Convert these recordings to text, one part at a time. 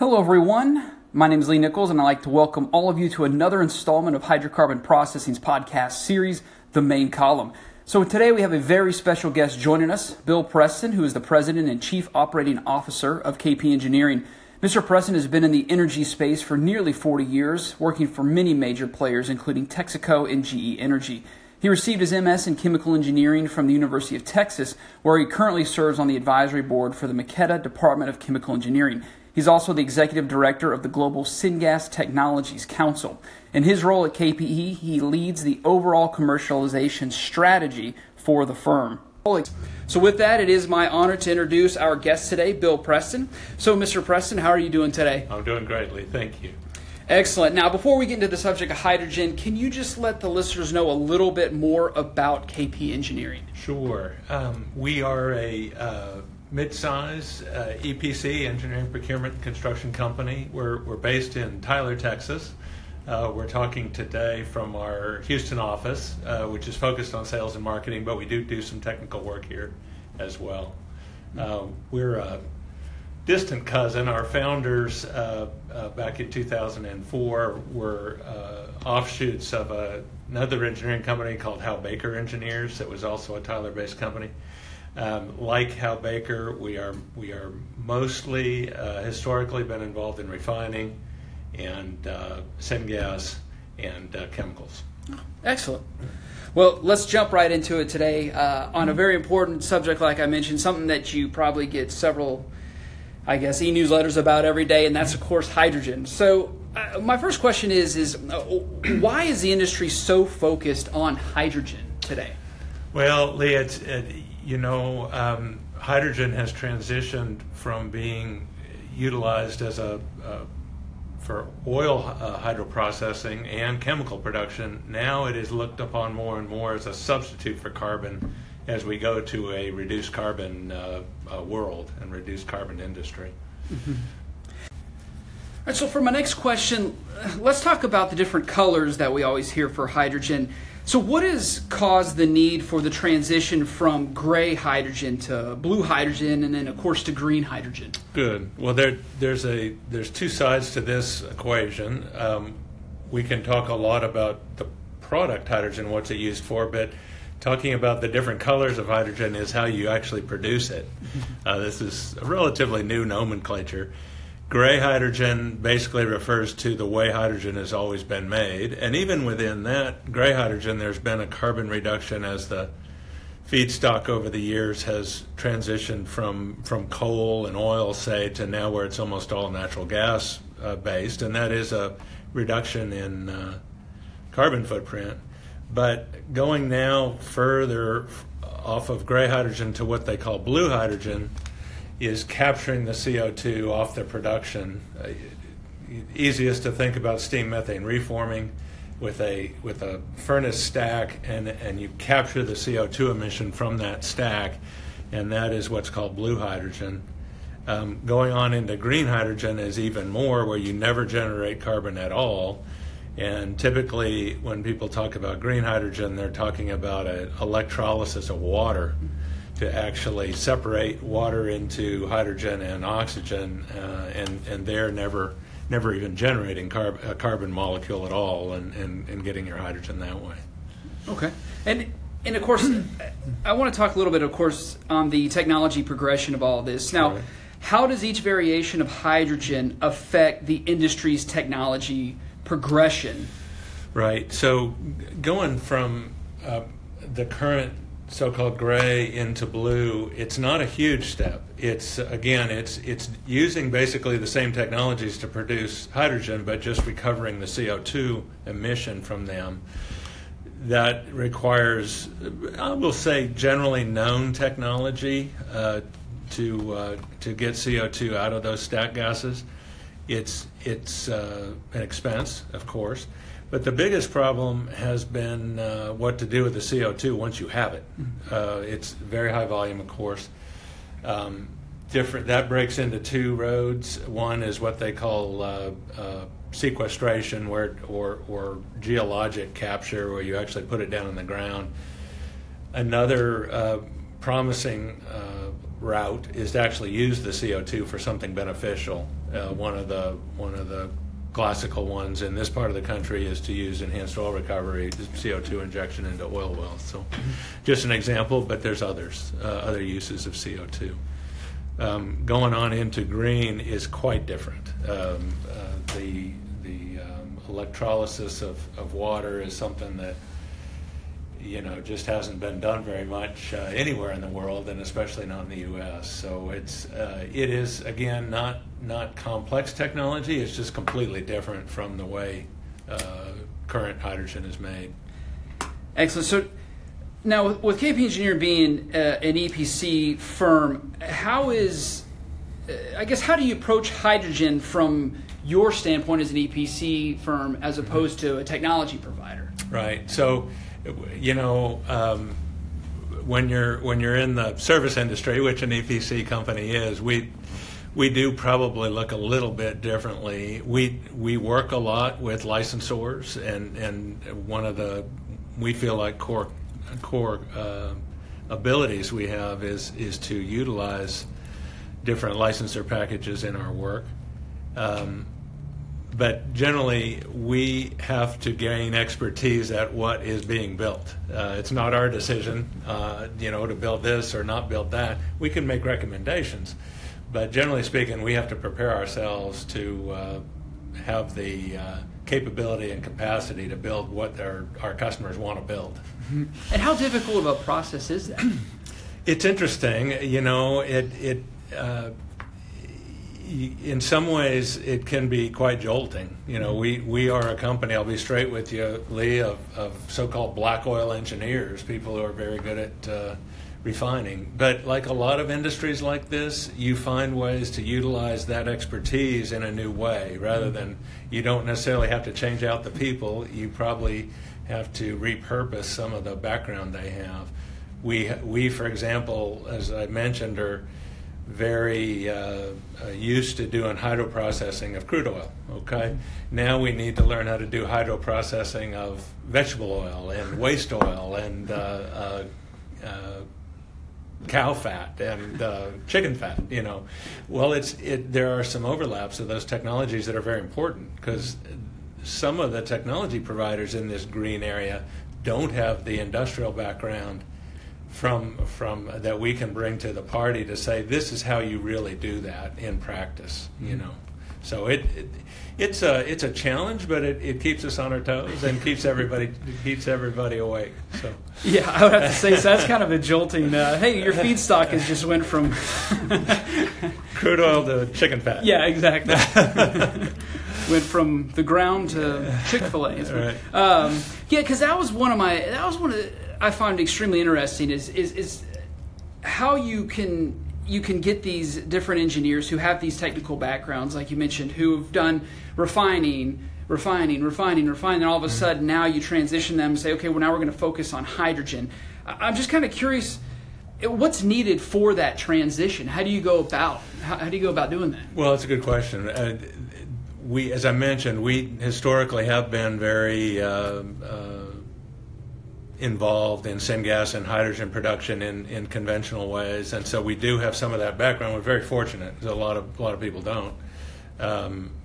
Hello everyone, my name is Lee Nichols and I'd like to welcome all of you to another installment of Hydrocarbon Processing's podcast series, The Main Column. So today we have a very special guest joining us, Bill Preston, who is the President and Chief Operating Officer of KP Engineering. Mr. Preston has been in the energy space for nearly 40 years, working for many major players including Texaco and GE Energy. He received his MS in Chemical Engineering from the University of Texas, where he currently serves on the advisory board for the McKetta Department of Chemical Engineering. He's also the Executive Director of the Global Syngas Technologies Council. In his role at KPE, he leads the overall commercialization strategy for the firm. So with that, it is my honor to introduce our guest today, Bill Preston. So Mr. Preston, how are you doing today? I'm doing greatly, thank you. Excellent. Now, before we get into the subject of hydrogen, can you just let the listeners know a little bit more about KP Engineering? Sure. We are a mid-size EPC, engineering, procurement, construction company. We're based in Tyler, Texas. We're talking today from our Houston office, which is focused on sales and marketing, but we do some technical work here as well. We're a distant cousin. Our founders back in 2004 were offshoots of another engineering company called Hal Baker Engineers that was also a Tyler-based company. Like Hal Baker, we are mostly historically been involved in refining and syngas and chemicals. Excellent. Well, let's jump right into it today on a very important subject, like I mentioned, something that you probably get several, I guess, e-newsletters about every day, and that's, of course, hydrogen. So my first question is why is the industry so focused on hydrogen today? Well, Lee, hydrogen has transitioned from being utilized as for oil hydroprocessing and chemical production. Now it is looked upon more and more as a substitute for carbon as we go to a reduced carbon world and reduced carbon industry. Mm-hmm. All right, so for my next question, let's talk about the different colors that we always hear for hydrogen. So what has caused the need for the transition from gray hydrogen to blue hydrogen and then, of course, to green hydrogen? Good. Well, there's two sides to this equation. We can talk a lot about the product hydrogen, what's it used for, but talking about the different colors of hydrogen is how you actually produce it. This is a relatively new nomenclature. Gray hydrogen basically refers to the way hydrogen has always been made, and even within that gray hydrogen, there's been a carbon reduction as the feedstock over the years has transitioned from coal and oil, say, to now where it's almost all natural gas based, and that is a reduction in carbon footprint. But going now further off of gray hydrogen to what they call blue hydrogen is capturing the CO2 off the production. Easiest to think about steam methane reforming with a furnace stack, and you capture the CO2 emission from that stack, and that is what's called blue hydrogen. Going on into green hydrogen is even more, where you never generate carbon at all. And typically when people talk about green hydrogen, they're talking about an electrolysis of water to actually separate water into hydrogen and oxygen, and they're never even generating a carbon molecule at all, and getting your hydrogen that way. Okay, and of course, I want to talk a little bit, of course, on the technology progression of all this. Now, right. How does each variation of hydrogen affect the industry's technology progression? Right. So, going from the current so-called gray into blue, it's not a huge step. It's using basically the same technologies to produce hydrogen, but just recovering the CO2 emission from them. That requires, I will say, generally known technology to get CO2 out of those stack gases. It's an expense, of course. But the biggest problem has been what to do with the CO2 once you have it. It's very high volume, of course. That breaks into two roads. One is what they call sequestration, or geologic capture, where you actually put it down in the ground. Another promising route is to actually use the CO2 for something beneficial. One of the classical ones in this part of the country is to use enhanced oil recovery, CO2 injection into oil wells. So just an example, but there's others, other uses of CO2. Going on into green is quite different. The electrolysis of water is something that, you know, just hasn't been done very much anywhere in the world, and especially not in the U.S. So it is again not complex technology. It's just completely different from the way current hydrogen is made. Excellent. So now, with KP Engineering being an EPC firm, how do you approach hydrogen from your standpoint as an EPC firm as opposed to a technology provider? Right. So, you know, when you're in the service industry, which an EPC company is, we do probably look a little bit differently. We work a lot with licensors, and one of the, we feel like, core abilities we have is to utilize different licensor packages in our work. But generally, we have to gain expertise at what is being built. It's not our decision, to build this or not build that. We can make recommendations, but generally speaking, we have to prepare ourselves to have the capability and capacity to build what our customers want to build. And how difficult of a process is that? It's interesting. You know, it in some ways, it can be quite jolting. You know, we are a company, I'll be straight with you, Lee, of so-called black oil engineers, people who are very good at refining. But like a lot of industries like this, you find ways to utilize that expertise in a new way, rather than, you don't necessarily have to change out the people, you probably have to repurpose some of the background they have. We, for example, as I mentioned, are very used to doing hydroprocessing of crude oil, okay? Now we need to learn how to do hydroprocessing of vegetable oil and waste oil and cow fat and chicken fat, you know. Well, there are some overlaps of those technologies that are very important, because some of the technology providers in this green area don't have the industrial background from that we can bring to the party to say, this is how you really do that in practice, you know. So it's a challenge, but it keeps us on our toes and keeps everybody awake. So yeah, I would have to say, so that's kind of a jolting. Hey, your feedstock has just went from crude oil to chicken fat. Yeah, exactly. Went from the ground to Chick-fil-A. Right. Yeah, because that was one of the I find extremely interesting is how you can get these different engineers who have these technical backgrounds, like you mentioned, who have done refining, and all of a sudden now you transition them and say, okay, well, now we're going to focus on hydrogen. I'm just kind of curious, what's needed for that transition? How do you go about doing that? Well, that's a good question. We, as I mentioned, we historically have been very involved in syngas and hydrogen production in conventional ways, and so we do have some of that background. We're very fortunate, because a lot of people don't,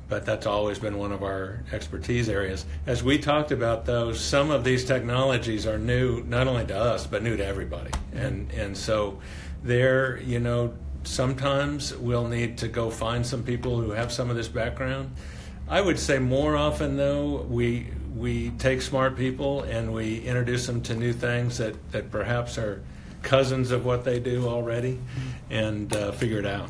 but that's always been one of our expertise areas. As we talked about, though, some of these technologies are new, not only to us, but new to everybody, and so there, you know, sometimes we'll need to go find some people who have some of this background. I would say more often, though, we take smart people and we introduce them to new things that perhaps are cousins of what they do already, and figure it out.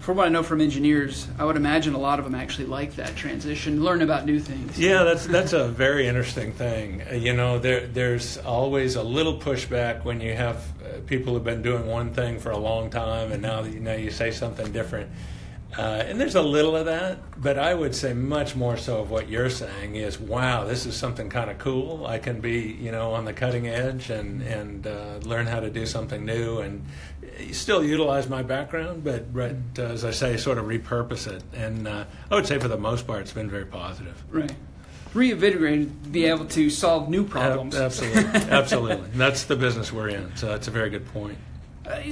From what I know from engineers, I would imagine a lot of them actually like that transition, learn about new things. Yeah, that's a very interesting thing. You know, there's always a little pushback when you have people who've been doing one thing for a long time, and now you say something different. And there's a little of that, but I would say much more so of what you're saying is, wow, this is something kind of cool. I can be, you know, on the cutting edge and learn how to do something new and still utilize my background, but as I say, sort of repurpose it. And I would say for the most part, it's been very positive. Right. Reinvigorated, be able to solve new problems. Absolutely. That's the business we're in, so that's a very good point.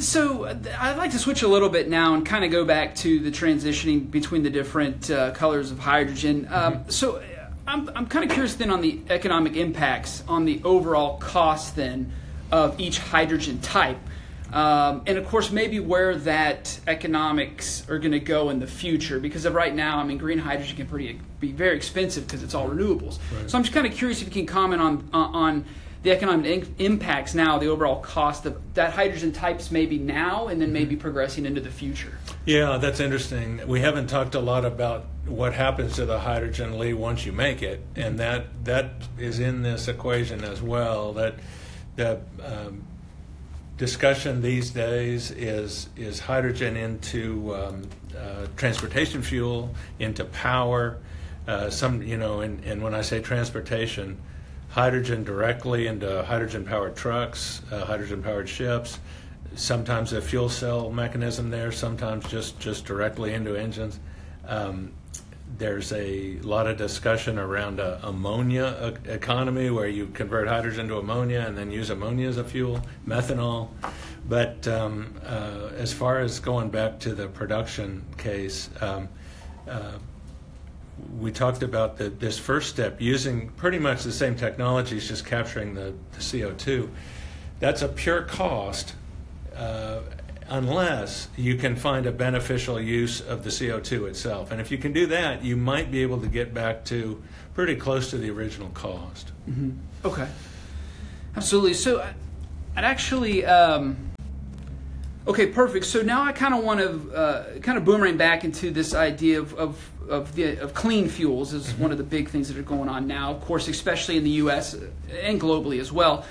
So I'd like to switch a little bit now and kind of go back to the transitioning between the different colors of hydrogen. So I'm kind of curious then on the economic impacts on the overall cost then of each hydrogen type. And of course, maybe where that economics are going to go in the future, because of right now, I mean, green hydrogen can be very expensive because it's all renewables. Right. So I'm just kind of curious if you can comment on the economic impacts now, the overall cost of that hydrogen types maybe now, and then maybe progressing into the future. Yeah, that's interesting. We haven't talked a lot about what happens to the hydrogen, Lee, once you make it, and that is in this equation as well. That discussion these days is hydrogen into transportation fuel, into power. And when I say transportation, hydrogen directly into hydrogen-powered trucks, hydrogen-powered ships, sometimes a fuel cell mechanism there, sometimes just directly into engines. There's a lot of discussion around an ammonia economy where you convert hydrogen to ammonia and then use ammonia as a fuel, methanol. But as far as going back to the production case, we talked about this first step using pretty much the same technologies, just capturing the CO2. That's a pure cost unless you can find a beneficial use of the CO2 itself. And if you can do that, you might be able to get back to pretty close to the original cost. Mm-hmm. Okay. Absolutely. So I'd actually... okay, perfect. So now I kind of want to boomerang back into this idea of clean fuels is one of the big things that are going on now, of course, especially in the U.S. and globally as well.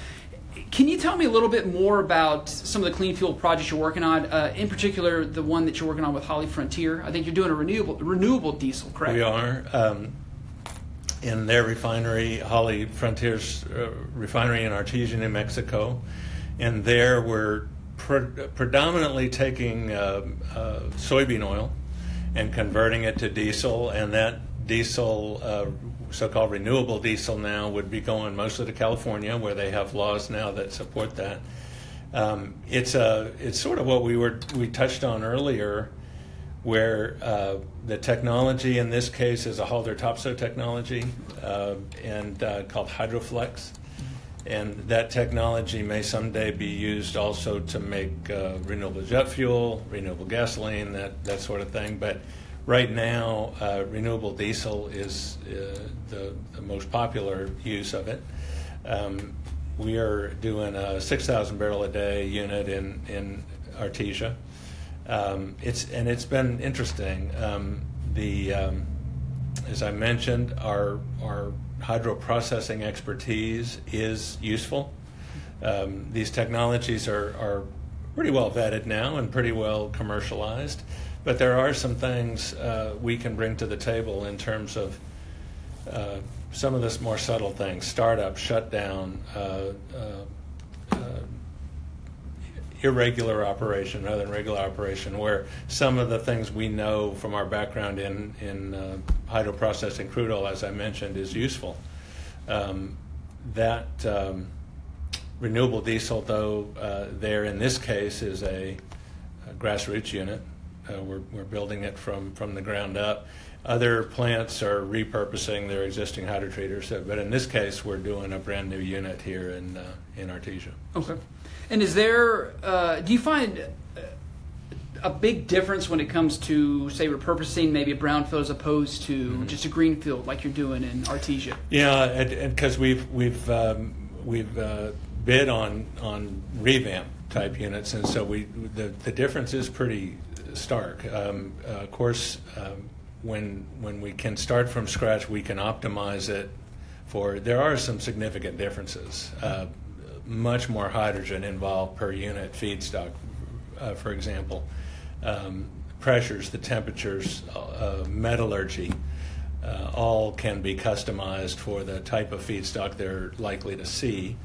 Can you tell me a little bit more about some of the clean fuel projects you're working on, in particular the one that you're working on with Holly Frontier? I think you're doing a renewable diesel, correct? We are. In their refinery, Holly Frontier's refinery in Artesia, New Mexico, and there we're predominantly taking soybean oil and converting it to diesel, and that diesel, so-called renewable diesel now, would be going mostly to California, where they have laws now that support that. It's sort of what we touched on earlier, where the technology in this case is a Haldor Topsoe technology and called HydroFlex. And that technology may someday be used also to make renewable jet fuel, renewable gasoline, that sort of thing. But right now, renewable diesel is the most popular use of it. We are doing a 6,000 barrel a day unit in Artesia. It's been interesting. As I mentioned, our hydroprocessing expertise is useful. These technologies are pretty well vetted now and pretty well commercialized, but there are some things we can bring to the table in terms of some of this more subtle things: startup, shutdown, irregular operation rather than regular operation, where some of the things we know from our background in hydroprocessing crude oil, as I mentioned, is useful. That renewable diesel, though, there in this case is a grassroots unit. We're building it from the ground up. Other plants are repurposing their existing hydrotreaters, but in this case, we're doing a brand new unit here in Artesia. Okay. And is there? Do you find a big difference when it comes to, say, repurposing maybe a brownfield as opposed to just a greenfield like you're doing in Artesia? Yeah, because we've bid on revamp type units, and so the difference is pretty stark. Of course. When we can start from scratch, we can optimize it for, there are some significant differences. Much more hydrogen involved per unit feedstock, for example. Pressures, the temperatures, metallurgy, all can be customized for the type of feedstock they're likely to see.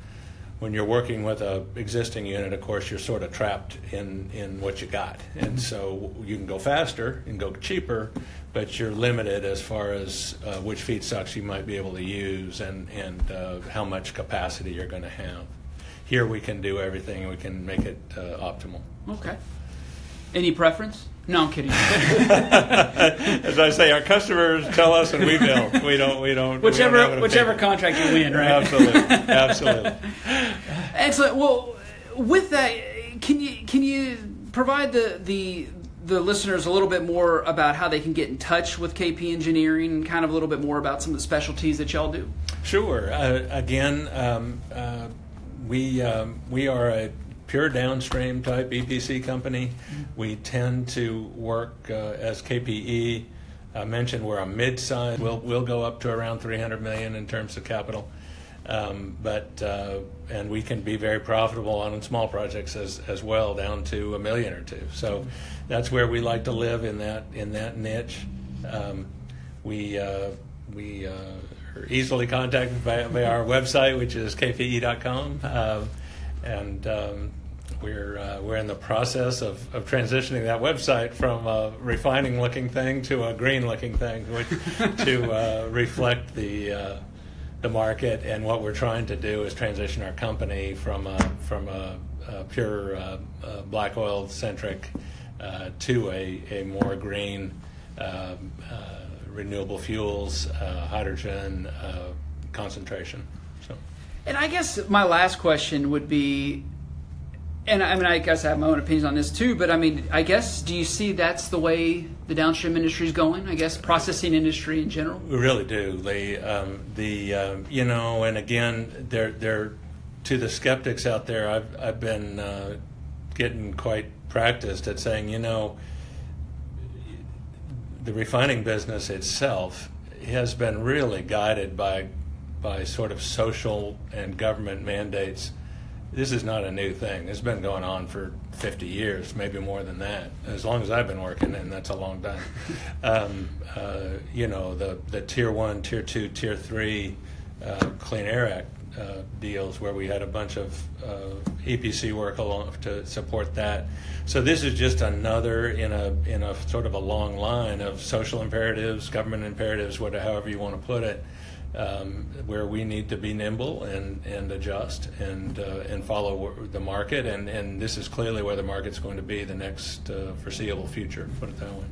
When you're working with an existing unit, of course, you're sort of trapped in what you got. And so you can go faster and go cheaper, but you're limited as far as which feedstocks you might be able to use and how much capacity you're going to have. here we can do everything and we can make it optimal. Okay. Any preference? No, I'm kidding. As I say, our customers tell us and we build. Whichever contract you win, right? Absolutely. Excellent. Well, with that, can you provide the listeners a little bit more about how they can get in touch with KP Engineering and kind of a little bit more about some of the specialties that y'all do? Sure. We are a pure downstream type EPC company. We tend to work as KPE. I mentioned we're a mid-size. We'll go up to around $300 million in terms of capital, and we can be very profitable on small projects as well, down to $1 million or two. So that's where we like to live in that niche. We are easily contacted by our website, which is kpe.com. We're in the process of transitioning that website from a refining looking thing to a green looking thing, which, to reflect the market. And what we're trying to do is transition our company from a pure black oil centric to a more green, renewable fuels, hydrogen concentration. And I guess my last question would be, and I mean, I guess I have my own opinions on this too, but I mean, I guess, do you see that's the way the downstream industry is going? I guess processing industry in general. We really do. And again, they're to the skeptics out there. I've been getting quite practiced at saying, the refining business itself has been really guided by sort of social and government mandates. This is not a new thing. It's been going on for 50 years, maybe more than that, as long as I've been working, and that's a long time. The Tier 1, Tier 2, Tier 3 Clean Air Act deals, where we had a bunch of EPC work along to support that. So this is just another in a sort of a long line of social imperatives, government imperatives, whatever, however you want to put it, where we need to be nimble and adjust and follow the market, and this is clearly where the market's going to be the next foreseeable future. Put it that way.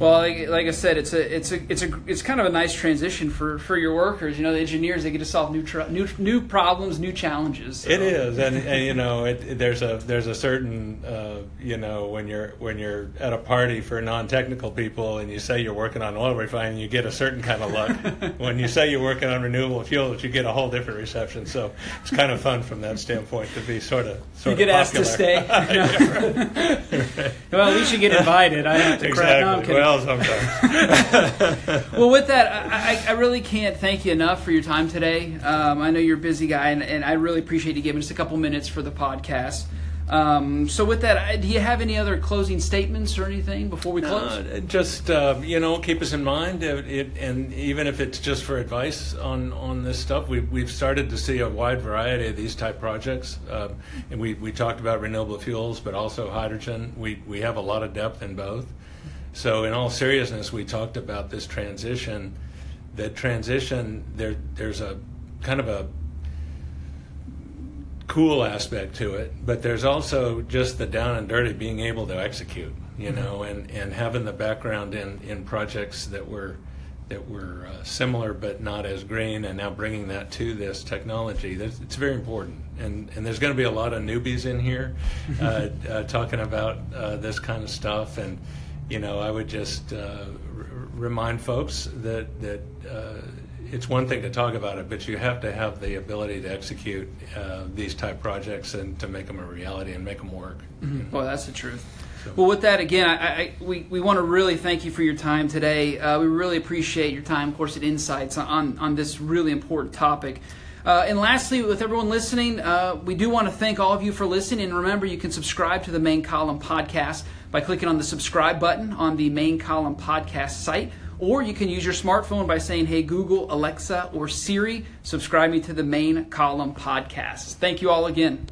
Well, like I said, it's kind of a nice transition for your workers. The engineers, they get to solve new problems, new challenges. So. It is, and there's a certain when you're at a party for non-technical people and you say you're working on oil refining, you get a certain kind of look. When you say you're working on renewable fuels, you get a whole different reception. So it's kind of fun from that standpoint to be sort of you get asked to stay. Yeah, right. Well, at least you get invited. I have to exactly. Crack on. Well, sometimes. Well, with that, I really can't thank you enough for your time today. I know you're a busy guy, and I really appreciate you giving us a couple minutes for the podcast. So with that, do you have any other closing statements or anything before we close? Just keep us in mind, and even if it's just for advice on this stuff, we've started to see a wide variety of these type projects, and we talked about renewable fuels, but also hydrogen. We have a lot of depth in both. So in all seriousness, we talked about this transition. The transition, there's a kind of a cool aspect to it, but there's also just the down and dirty, being able to execute, and having the background in projects that were similar but not as green, and now bringing that to this technology. It's very important. And there's going to be a lot of newbies in here talking about this kind of stuff. And I would just remind folks that it's one thing to talk about it, but you have to have the ability to execute these type projects and to make them a reality and make them work. Mm-hmm. Well, that's the truth. So. Well, with that, again, we want to really thank you for your time today. We really appreciate your time, of course, and insights on this really important topic. And lastly, with everyone listening, we do want to thank all of you for listening. And remember, you can subscribe to the Main Column Podcast by clicking on the subscribe button on the Main Column Podcast site, or you can use your smartphone by saying, "Hey Google, Alexa, or Siri, subscribe me to the Main Column Podcast." Thank you all again.